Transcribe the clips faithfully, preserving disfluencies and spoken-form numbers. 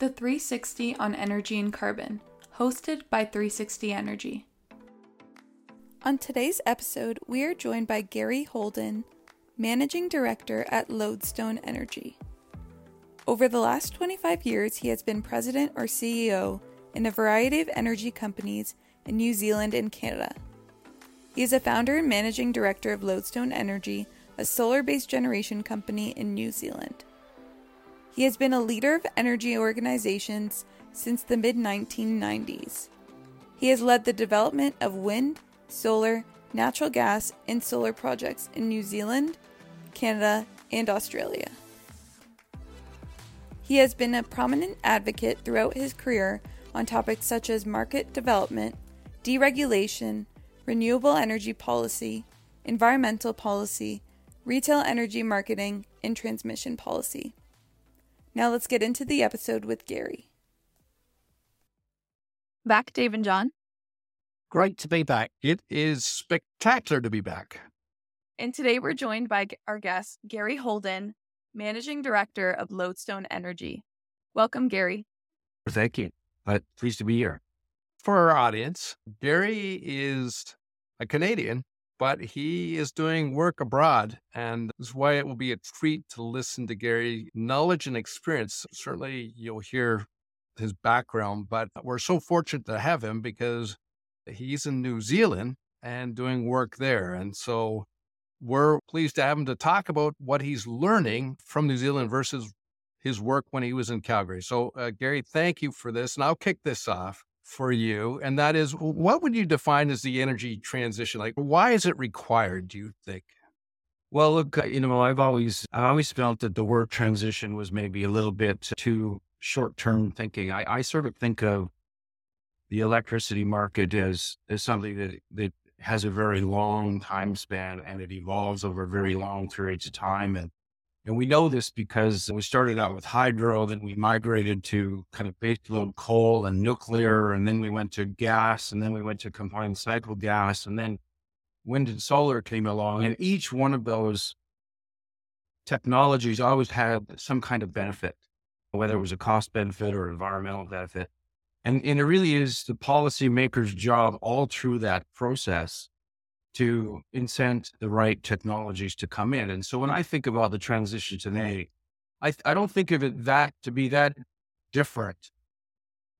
The three sixty on Energy and Carbon, hosted by three sixty Energy. On today's episode, we are joined by Gary Holden, Managing Director at Lodestone Energy. Over the last twenty-five years, he has been president or C E O in a variety of energy companies in New Zealand and Canada. He is a founder and managing director of Lodestone Energy, a solar-based generation company in New Zealand. He has been a leader of energy organizations since the mid nineteen nineties. He has led the development of wind, solar, natural gas, and solar projects in New Zealand, Canada, and Australia. He has been a prominent advocate throughout his career on topics such as market development, deregulation, renewable energy policy, environmental policy, retail energy marketing, and transmission policy. Now let's get into the episode with Gary. Back, Dave and John. Great to be back. It is spectacular to be back. And today we're joined by our guest, Gary Holden, Managing Director of Lodestone Energy. Welcome, Gary. Thank you. I'm pleased to be here. For our audience, Gary is a Canadian, but he is doing work abroad, and that's why it will be a treat to listen to Gary's knowledge and experience. Certainly, you'll hear his background, but we're so fortunate to have him because he's in New Zealand and doing work there. And so we're pleased to have him to talk about what he's learning from New Zealand versus his work when he was in Calgary. So, uh, Gary, thank you for this, and I'll kick this off for you, and that is, what would you define as the energy transition? Like, why is it required, do you think? Well, look, you know, I've always, I always felt that the word transition was maybe a little bit too short-term thinking. I, I sort of think of the electricity market as, as something that, that has a very long time span, and it evolves over very long periods of time. And And we know this because we started out with hydro, then we migrated to kind of baseload coal and nuclear, and then we went to gas, and then we went to combined cycle gas, and then wind and solar came along. And each one of those technologies always had some kind of benefit, whether it was a cost benefit or environmental benefit. And, and it really is the policymaker's job all through that process to incent the right technologies to come in. And so when I think about the transition today, I, I don't think of it that to be that different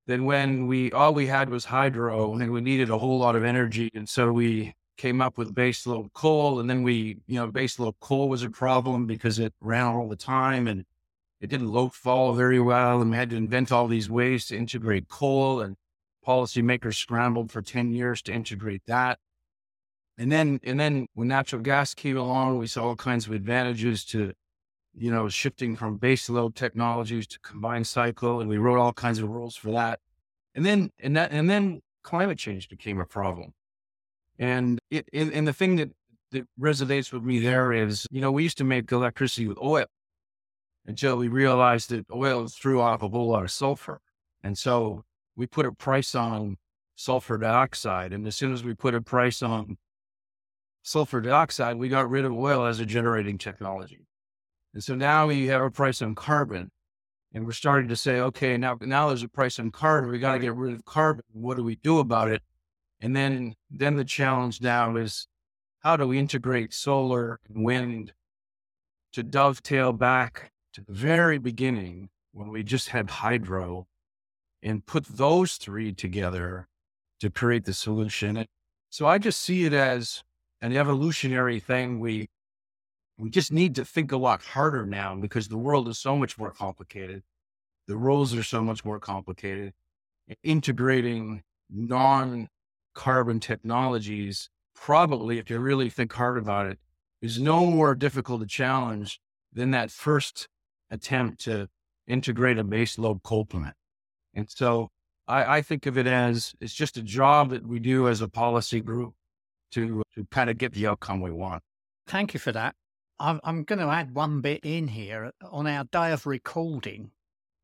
than when we, all we had was hydro and we needed a whole lot of energy. And so we came up with baseload coal, and then we, you know, baseload coal was a problem because it ran all the time and it didn't load fall very well. And we had to invent all these ways to integrate coal, and policymakers scrambled for ten years to integrate that. And then, and then when natural gas came along, we saw all kinds of advantages to, you know, shifting from baseload technologies to combined cycle. And we wrote all kinds of rules for that. And then, and that, and then climate change became a problem. And it, and, and the thing that, that resonates with me there is, you know, we used to make electricity with oil until we realized that oil threw off a whole lot of sulfur. And so we put a price on sulfur dioxide. And as soon as we put a price on sulfur dioxide, we got rid of oil as a generating technology. And so now we have a price on carbon, and we're starting to say, okay, now, now there's a price on carbon. We got to get rid of carbon. What do we do about it? And then, then the challenge now is, how do we integrate solar and wind to dovetail back to the very beginning when we just had hydro, and put those three together to create the solution? So I just see it as an evolutionary thing. We we just need to think a lot harder now because the world is so much more complicated. The rules are so much more complicated. Integrating non-carbon technologies, probably, if you really think hard about it, is no more difficult a challenge than that first attempt to integrate a baseload coal plant. And so I, I think of it as, it's just a job that we do as a policy group to to kind of get the outcome we want. Thank you for that. I'm, I'm going to add one bit in here. On our day of recording,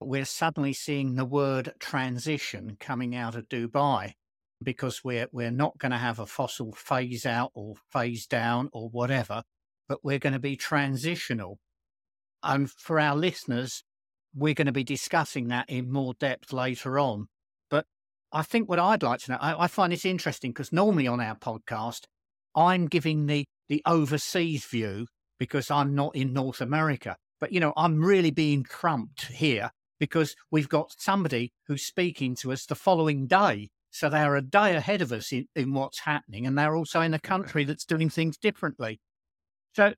we're suddenly seeing the word transition coming out of Dubai because we're, we're not going to have a fossil phase out or phase down or whatever, but we're going to be transitional. And for our listeners, we're going to be discussing that in more depth later on. But I think what I'd like to know, I, I find it's interesting because normally on our podcast, I'm giving the, the overseas view because I'm not in North America. But, you know, I'm really being trumped here because we've got somebody who's speaking to us the following day. So they're a day ahead of us in, in what's happening. And they're also in a country that's doing things differently. So,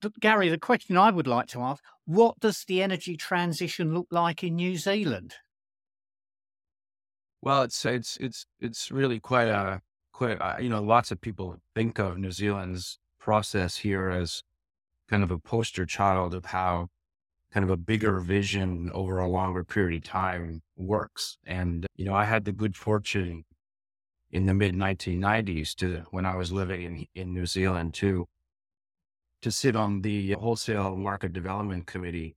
th- Gary, the question I would like to ask, what does the energy transition look like in New Zealand? Well, it's it's it's it's really quite a, quite a, you know, lots of people think of New Zealand's process here as kind of a poster child of how kind of a bigger vision over a longer period of time works. And, you know, I had the good fortune in the mid nineteen nineties to, when I was living in, in New Zealand too, to sit on the Wholesale Market Development Committee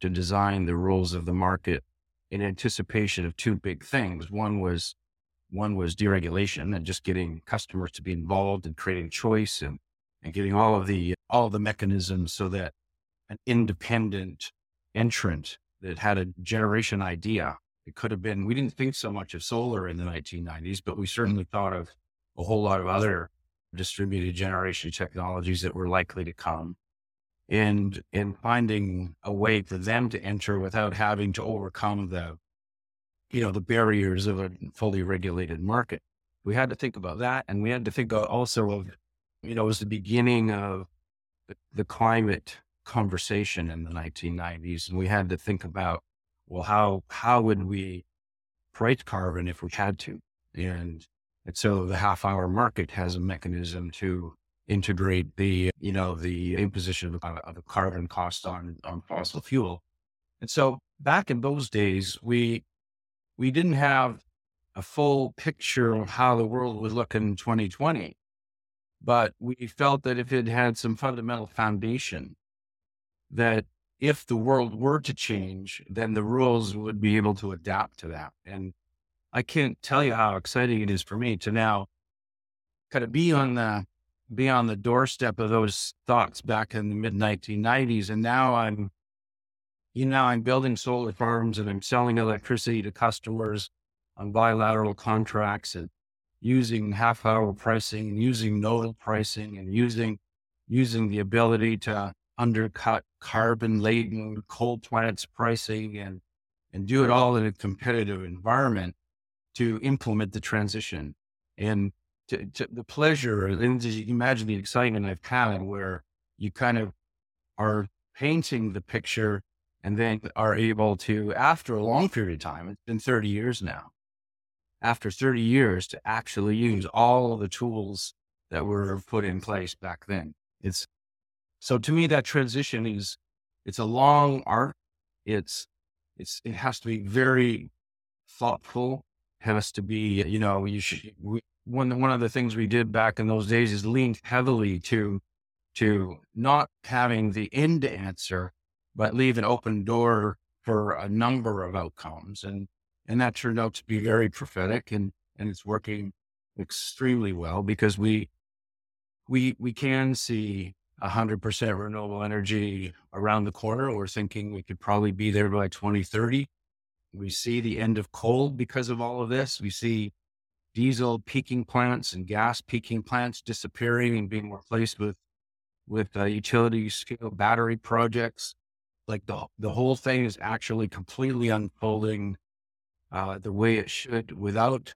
to design the rules of the market in anticipation of two big things. One was, one was deregulation and just getting customers to be involved and creating choice and and getting all of the, all of the mechanisms so that an independent entrant that had a generation idea, it could have been, we didn't think so much of solar in the nineteen nineties, but we certainly thought of a whole lot of other distributed generation technologies that were likely to come, and, and finding a way for them to enter without having to overcome the, you know, the barriers of a fully regulated market. We had to think about that. And we had to think also of, you know, it was the beginning of the climate conversation in the nineteen nineties. And we had to think about, well, how, how would we price carbon if we had to? And, and so the half hour market has a mechanism to integrate the, you know, the imposition of, of the carbon cost on, on fossil fuel. And so back in those days, we, we didn't have a full picture of how the world would look in twenty twenty. But we felt that if it had some fundamental foundation, that if the world were to change, then the rules would be able to adapt to that. And I can't tell you how exciting it is for me to now kind of be on the, be on the doorstep of those thoughts back in the mid nineteen nineties. And now I'm, you know, I'm building solar farms and I'm selling electricity to customers on bilateral contracts and using half hour pricing, using nodal pricing, and using, using the ability to undercut carbon laden coal plants pricing and, and do it all in a competitive environment to implement the transition. And to, to the pleasure, and you can imagine the excitement I've had where you kind of are painting the picture and then are able to, after a long period of time, it's been thirty years now, after thirty years to actually use all of the tools that were put in place back then. It's so to me, that transition is, it's a long arc. It's, it's, it has to be very thoughtful. It has to be, you know, you should, we, one, one of the things we did back in those days is leaned heavily to, to not having the end answer, but leave an open door for a number of outcomes. And And that turned out to be very prophetic, and, and it's working extremely well because we, we, we can see a hundred percent renewable energy around the corner. We're thinking we could probably be there by twenty thirty. We see the end of coal because of all of this. We see diesel peaking plants and gas peaking plants disappearing and being replaced with, with uh, utility scale battery projects. Like the, the whole thing is actually completely unfolding Uh, the way it should, without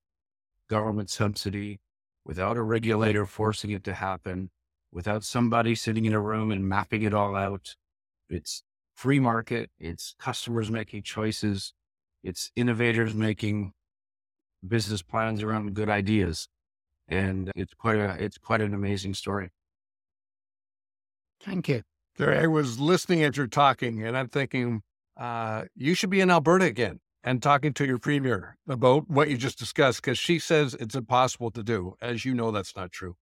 government subsidy, without a regulator forcing it to happen, without somebody sitting in a room and mapping it all out. It's free market. It's customers making choices. It's innovators making business plans around good ideas. And it's quite a, it's quite an amazing story. Thank you. I was listening as you're talking and I'm thinking, uh, you should be in Alberta again and talking to your premier about what you just discussed, because she says it's impossible to do. As you know, that's not true.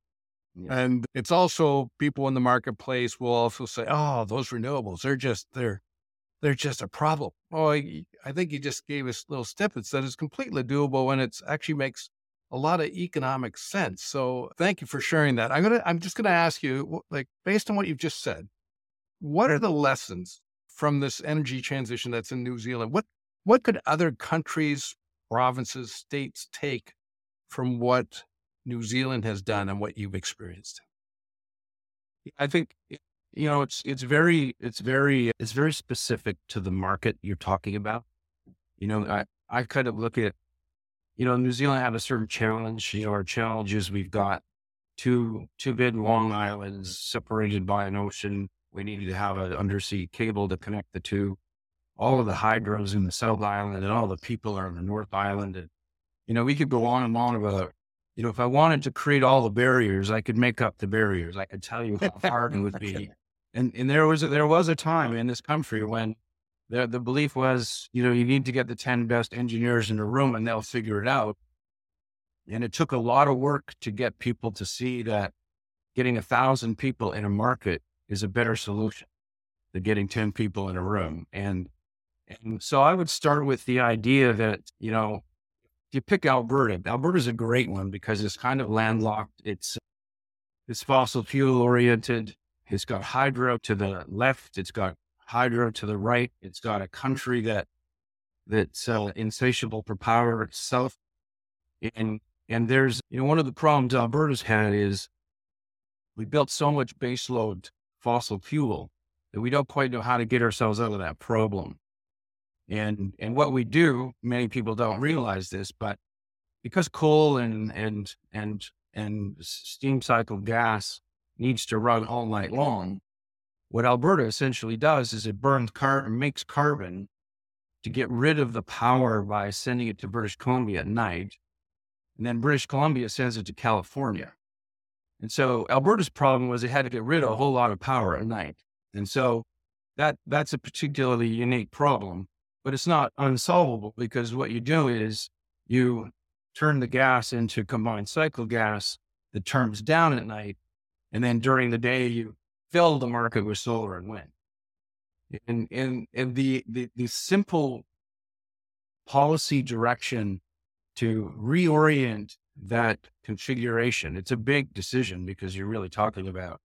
Yeah. And it's also people in the marketplace will also say, oh, those renewables, they're just, they're, they're just a problem. Oh, I, I think you just gave us little snippets that is completely doable. And it's actually makes a lot of economic sense. So thank you for sharing that. I'm going to, I'm just going to ask you, like, based on what you've just said, what are the lessons from this energy transition that's in New Zealand? What what could other countries, provinces, states take from what New Zealand has done and what you've experienced? I think you know it's it's very it's very it's very specific to the market you're talking about. You know, I I kind of look at you know New Zealand had a certain challenge. You know, our challenge is we've got two two big long islands separated by an ocean. We needed to have an undersea cable to connect the two. All of the hydros in the South Island and all the people are in the North Island. And, you know, we could go on and on about it. You know, if I wanted to create all the barriers, I could make up the barriers. I could tell you how hard it would be. And and there was a, there was a time in this country when the the belief was, you know, you need to get the ten best engineers in a room and they'll figure it out. And it took a lot of work to get people to see that getting a thousand people in a market is a better solution than getting ten people in a room. And and so I would start with the idea that, you know, if you pick Alberta, Alberta's a great one because it's kind of landlocked. It's it's fossil fuel oriented. It's got hydro to the left. It's got hydro to the right. It's got a country that that's uh, insatiable for power itself. And and there's, you know, one of the problems Alberta's had is we built so much baseload fossil fuel that we don't quite know how to get ourselves out of that problem. And and what we do, many people don't realize this, but because coal and and and and steam cycle gas needs to run all night long, what Alberta essentially does is it burns carbon, makes carbon to get rid of the power by sending it to British Columbia at night. And then British Columbia sends it to California. And so Alberta's problem was it had to get rid of a whole lot of power at night. And so that that's a particularly unique problem, but it's not unsolvable because what you do is you turn the gas into combined cycle gas that turns down at night. And then during the day, you fill the market with solar and wind. And and, and the, the the simple policy direction to reorient that configuration. It's a big decision because you're really talking about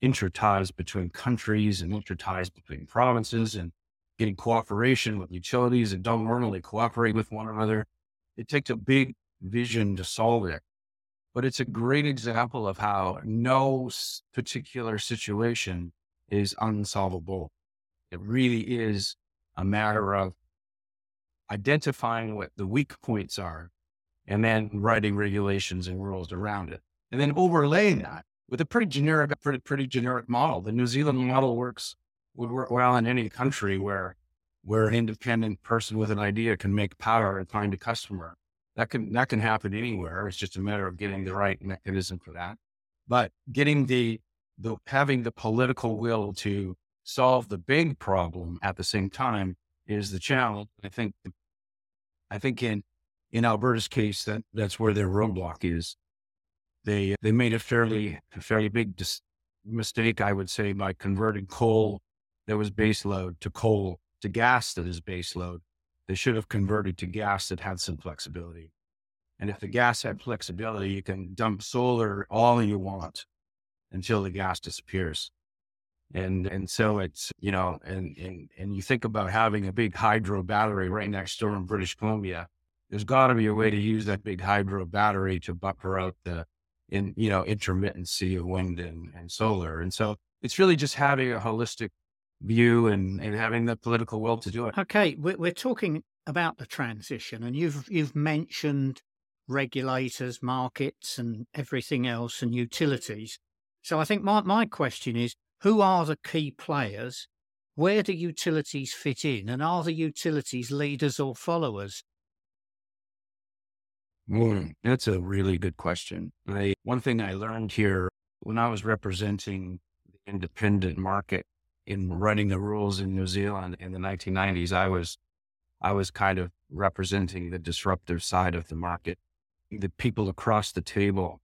interties between countries and interties between provinces and getting cooperation with utilities that don't normally cooperate with one another. It takes a big vision to solve it, but it's a great example of how no particular situation is unsolvable. It really is a matter of identifying what the weak points are and then writing regulations and rules around it. And then overlaying that with a pretty generic, pretty, pretty generic model. The New Zealand model works would work well in any country where, where an independent person with an idea can make power and find a customer. That can, that can happen anywhere. It's just a matter of getting the right mechanism for that, but getting the, the, having the political will to solve the big problem at the same time is the challenge. I think, I think in, in Alberta's case, that that's where their roadblock is. They, they made a fairly, a fairly big dis- mistake, I would say, by converting coal that was baseload to coal to gas that is baseload. They should have converted to gas that had some flexibility. And if the gas had flexibility, you can dump solar all you want until the gas disappears. And, and so it's, you know, and, and, and you think about having a big hydro battery right next door in British Columbia. There's got to be a way to use that big hydro battery to buffer out the, in, you know, intermittency of wind and, and solar. And so it's really just having a holistic view and, and having the political will to do it. Okay. We're, we're talking about the transition and you've, you've mentioned regulators, markets and everything else and utilities. So I think my, my question is, who are the key players? Where do utilities fit in? And are the utilities leaders or followers? Mm, that's a really good question. I, one thing I learned here when I was representing the independent market in running the rules in New Zealand in the nineteen nineties, I was, I was kind of representing the disruptive side of the market. The people across the table,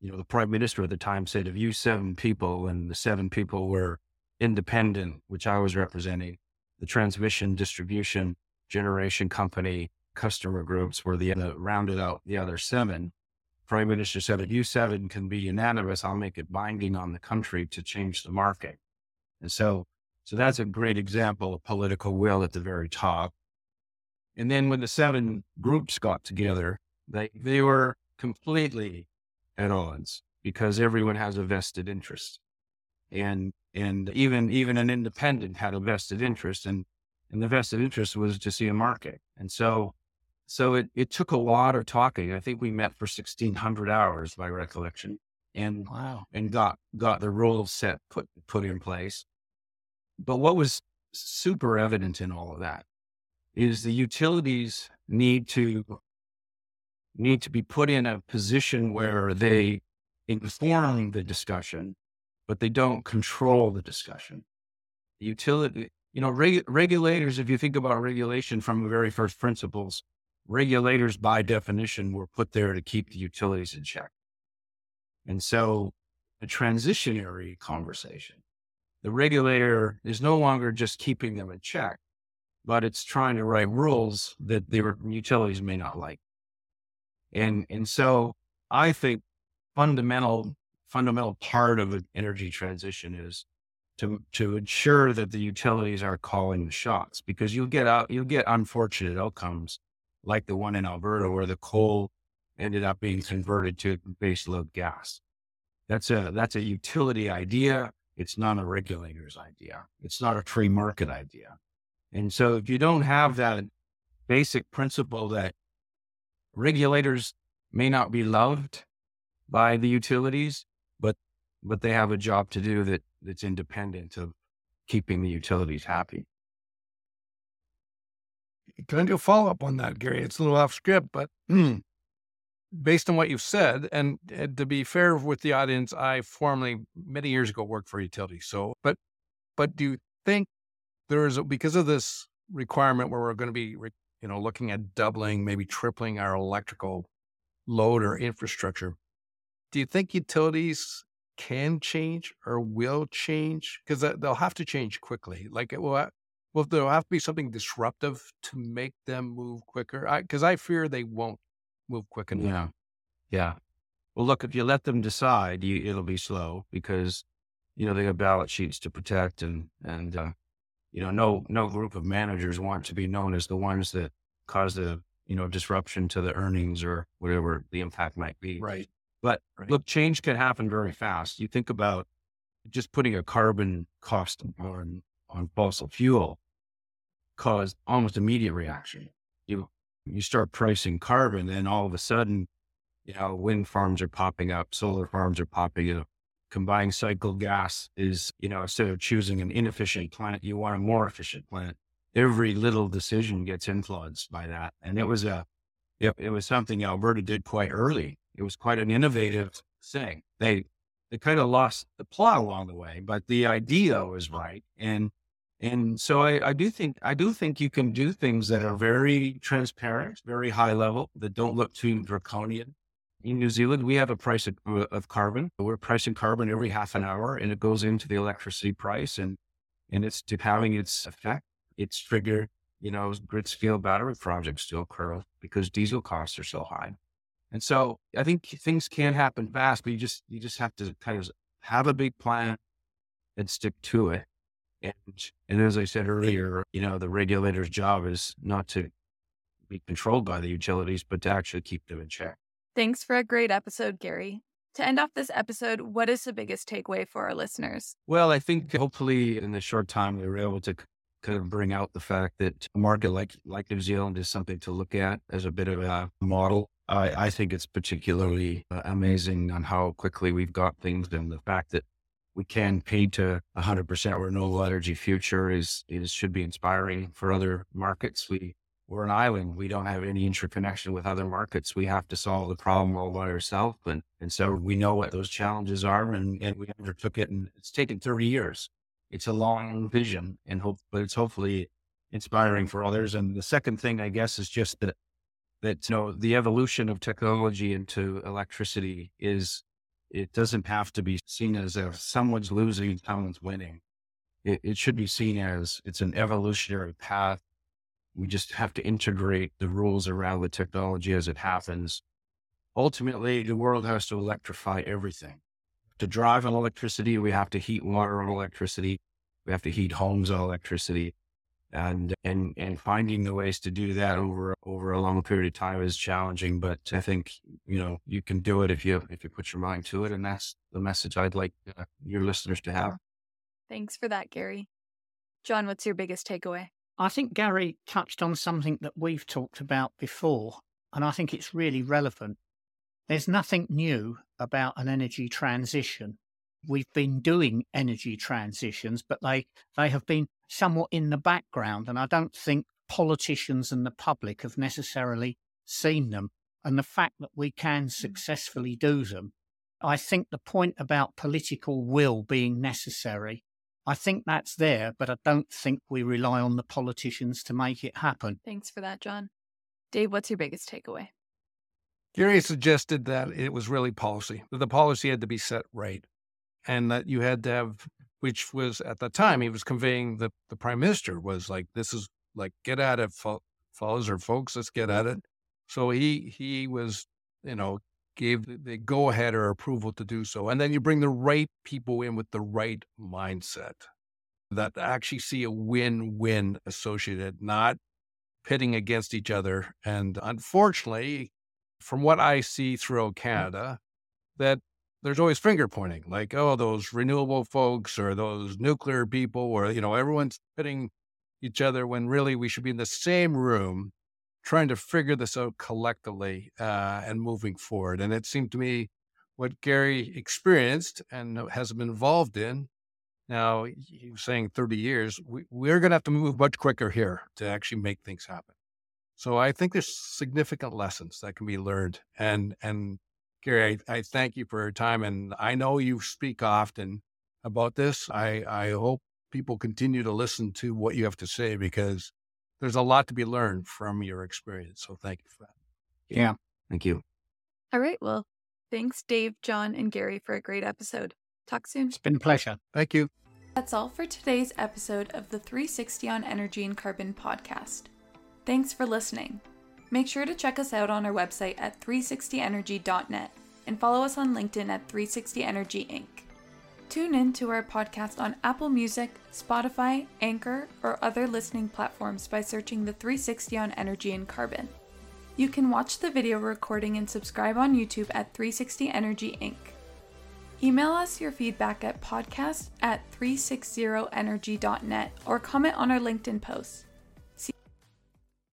you know, the prime minister at the time said, "If you seven people," and the seven people were independent, which I was representing, the transmission, distribution, generation company, customer groups were the, the rounded out the other seven. Prime Minister said, "If you seven can be unanimous, I'll make it binding on the country to change the market." And so So that's a great example of political will at the very top. And then when the seven groups got together, they, they were completely at odds because everyone has a vested interest. And and even even an independent had a vested interest, and, and the vested interest was to see a market. And so so it, it took a lot of talking. I think we met for sixteen hundred hours by recollection, and wow, and got got the rules set put put in place. But what was super evident in all of that is the utilities need to need to be put in a position where they inform the discussion, but they don't control the discussion. The utility, you know, reg, regulators, if you think about regulation from the very first principles, regulators by definition were put there to keep the utilities in check. And so a transitionary conversation, the regulator is no longer just keeping them in check, but it's trying to write rules that the utilities may not like. And and so I think fundamental fundamental part of an energy transition is to to ensure that the utilities are calling the shots, because you'll get out you'll get unfortunate outcomes like the one in Alberta where the coal ended up being converted to baseload gas. That's a that's a utility idea. It's not a regulator's idea. It's not a free market idea. And so if you don't have that basic principle that regulators may not be loved by the utilities, but but they have a job to do that that's independent of keeping the utilities happy. Can I do a follow-up on that, Gary? It's a little off script, but mm, based on what you've said, and uh, to be fair with the audience, I formerly, many years ago, worked for utilities. So, but but do you think there is, because of this requirement where we're going to be, you know, looking at doubling, maybe tripling our electrical load or infrastructure, do you think utilities can change or will change? Because they'll have to change quickly. Like, it will, well, there'll have to be something disruptive to make them move quicker. Because I, I fear they won't move quick enough. Yeah, yeah. Well, look, if you let them decide, you, it'll be slow because, you know, they have balance sheets to protect, and and. Uh, You know, no no group of managers want to be known as the ones that cause the, you know, disruption to the earnings or whatever the impact might be. Right. But right. Look, change can happen very fast. You think about just putting a carbon cost on on fossil fuel caused almost immediate reaction. You you start pricing carbon, then all of a sudden, you know, wind farms are popping up, solar farms are popping up. Combined cycle gas is, you know, instead of choosing an inefficient plant, you want a more efficient plant. Every little decision gets influenced by that. And it was a, it, it was something Alberta did quite early. It was quite an innovative thing. They, they kind of lost the plot along the way, but the idea was right. And, and so I, I do think, I do think you can do things that are very transparent, very high level, that don't look too draconian. In New Zealand, we have a price of, of carbon. We're pricing carbon every half an hour, and it goes into the electricity price, and and it's having its effect. It's triggered, you know, grid scale battery projects still occur because diesel costs are so high. And so I think things can happen fast, but you just you just have to kind of have a big plan and stick to it. And and as I said earlier, you know, the regulator's job is not to be controlled by the utilities, but to actually keep them in check. Thanks for a great episode, Gary. To end off this episode, what is the biggest takeaway for our listeners? Well, I think hopefully in the short time, we were able to kind of bring out the fact that a market like, like New Zealand is something to look at as a bit of a model. I, I think it's particularly amazing on how quickly we've got things, and the fact that we can paint a one hundred percent renewable energy future is, is should be inspiring for other markets. We We're an island. We don't have any interconnection with other markets. We have to solve the problem all by ourselves. And, and so we know what those challenges are, and, and we undertook it, and it's taken thirty years. It's a long vision, and hope, but it's hopefully inspiring for others. And the second thing, I guess, is just that, that, you know, the evolution of technology into electricity is, it doesn't have to be seen as if someone's losing, someone's winning. It, it should be seen as it's an evolutionary path. We just have to integrate the rules around the technology as it happens. Ultimately, the world has to electrify everything. To drive on electricity, we have to heat water on electricity. We have to heat homes with electricity, and and and finding the ways to do that over over a long period of time is challenging. But I think you know you can do it if you if you put your mind to it, and that's the message I'd like uh, your listeners to have. Thanks for that, Gary. John, what's your biggest takeaway? I think Gary touched on something that we've talked about before, and I think it's really relevant. There's nothing new about an energy transition. We've been doing energy transitions, but they, they have been somewhat in the background, and I don't think politicians and the public have necessarily seen them. And the fact that we can successfully do them, I think the point about political will being necessary, I think that's there, but I don't think we rely on the politicians to make it happen. Thanks for that, John. Dave, what's your biggest takeaway? Gary suggested that it was really policy, that the policy had to be set right, and that you had to have, which was at the time he was conveying that the prime minister was like, this is like, get at it, fo- fellas or folks, let's get at it. So he, he was, you know, gave the, the go ahead or approval to do so. And then you bring the right people in with the right mindset that actually see a win-win associated, not pitting against each other. And unfortunately, from what I see throughout Canada, that there's always finger pointing, like, oh, those renewable folks or those nuclear people, or, you know, everyone's pitting each other when really we should be in the same room trying to figure this out collectively uh, and moving forward. And it seemed to me what Gary experienced and has been involved in now, he was saying thirty years, we, we're going to have to move much quicker here to actually make things happen. So I think there's significant lessons that can be learned. And, and Gary, I, I thank you for your time. And I know you speak often about this. I, I hope people continue to listen to what you have to say, because there's a lot to be learned from your experience. So thank you for that. Yeah. Thank you. All right. Well, thanks, Dave, John, and Gary for a great episode. Talk soon. It's been a pleasure. Thank you. That's all for today's episode of the three sixty on Energy and Carbon podcast. Thanks for listening. Make sure to check us out on our website at three sixty energy dot net and follow us on LinkedIn at three sixty energy inc. Tune in to our podcast on Apple Music, Spotify, Anchor, or other listening platforms by searching the three sixty on Energy and Carbon. You can watch the video recording and subscribe on YouTube at three sixty energy inc. Email us your feedback at podcast at three sixty energy dot net or comment on our LinkedIn posts.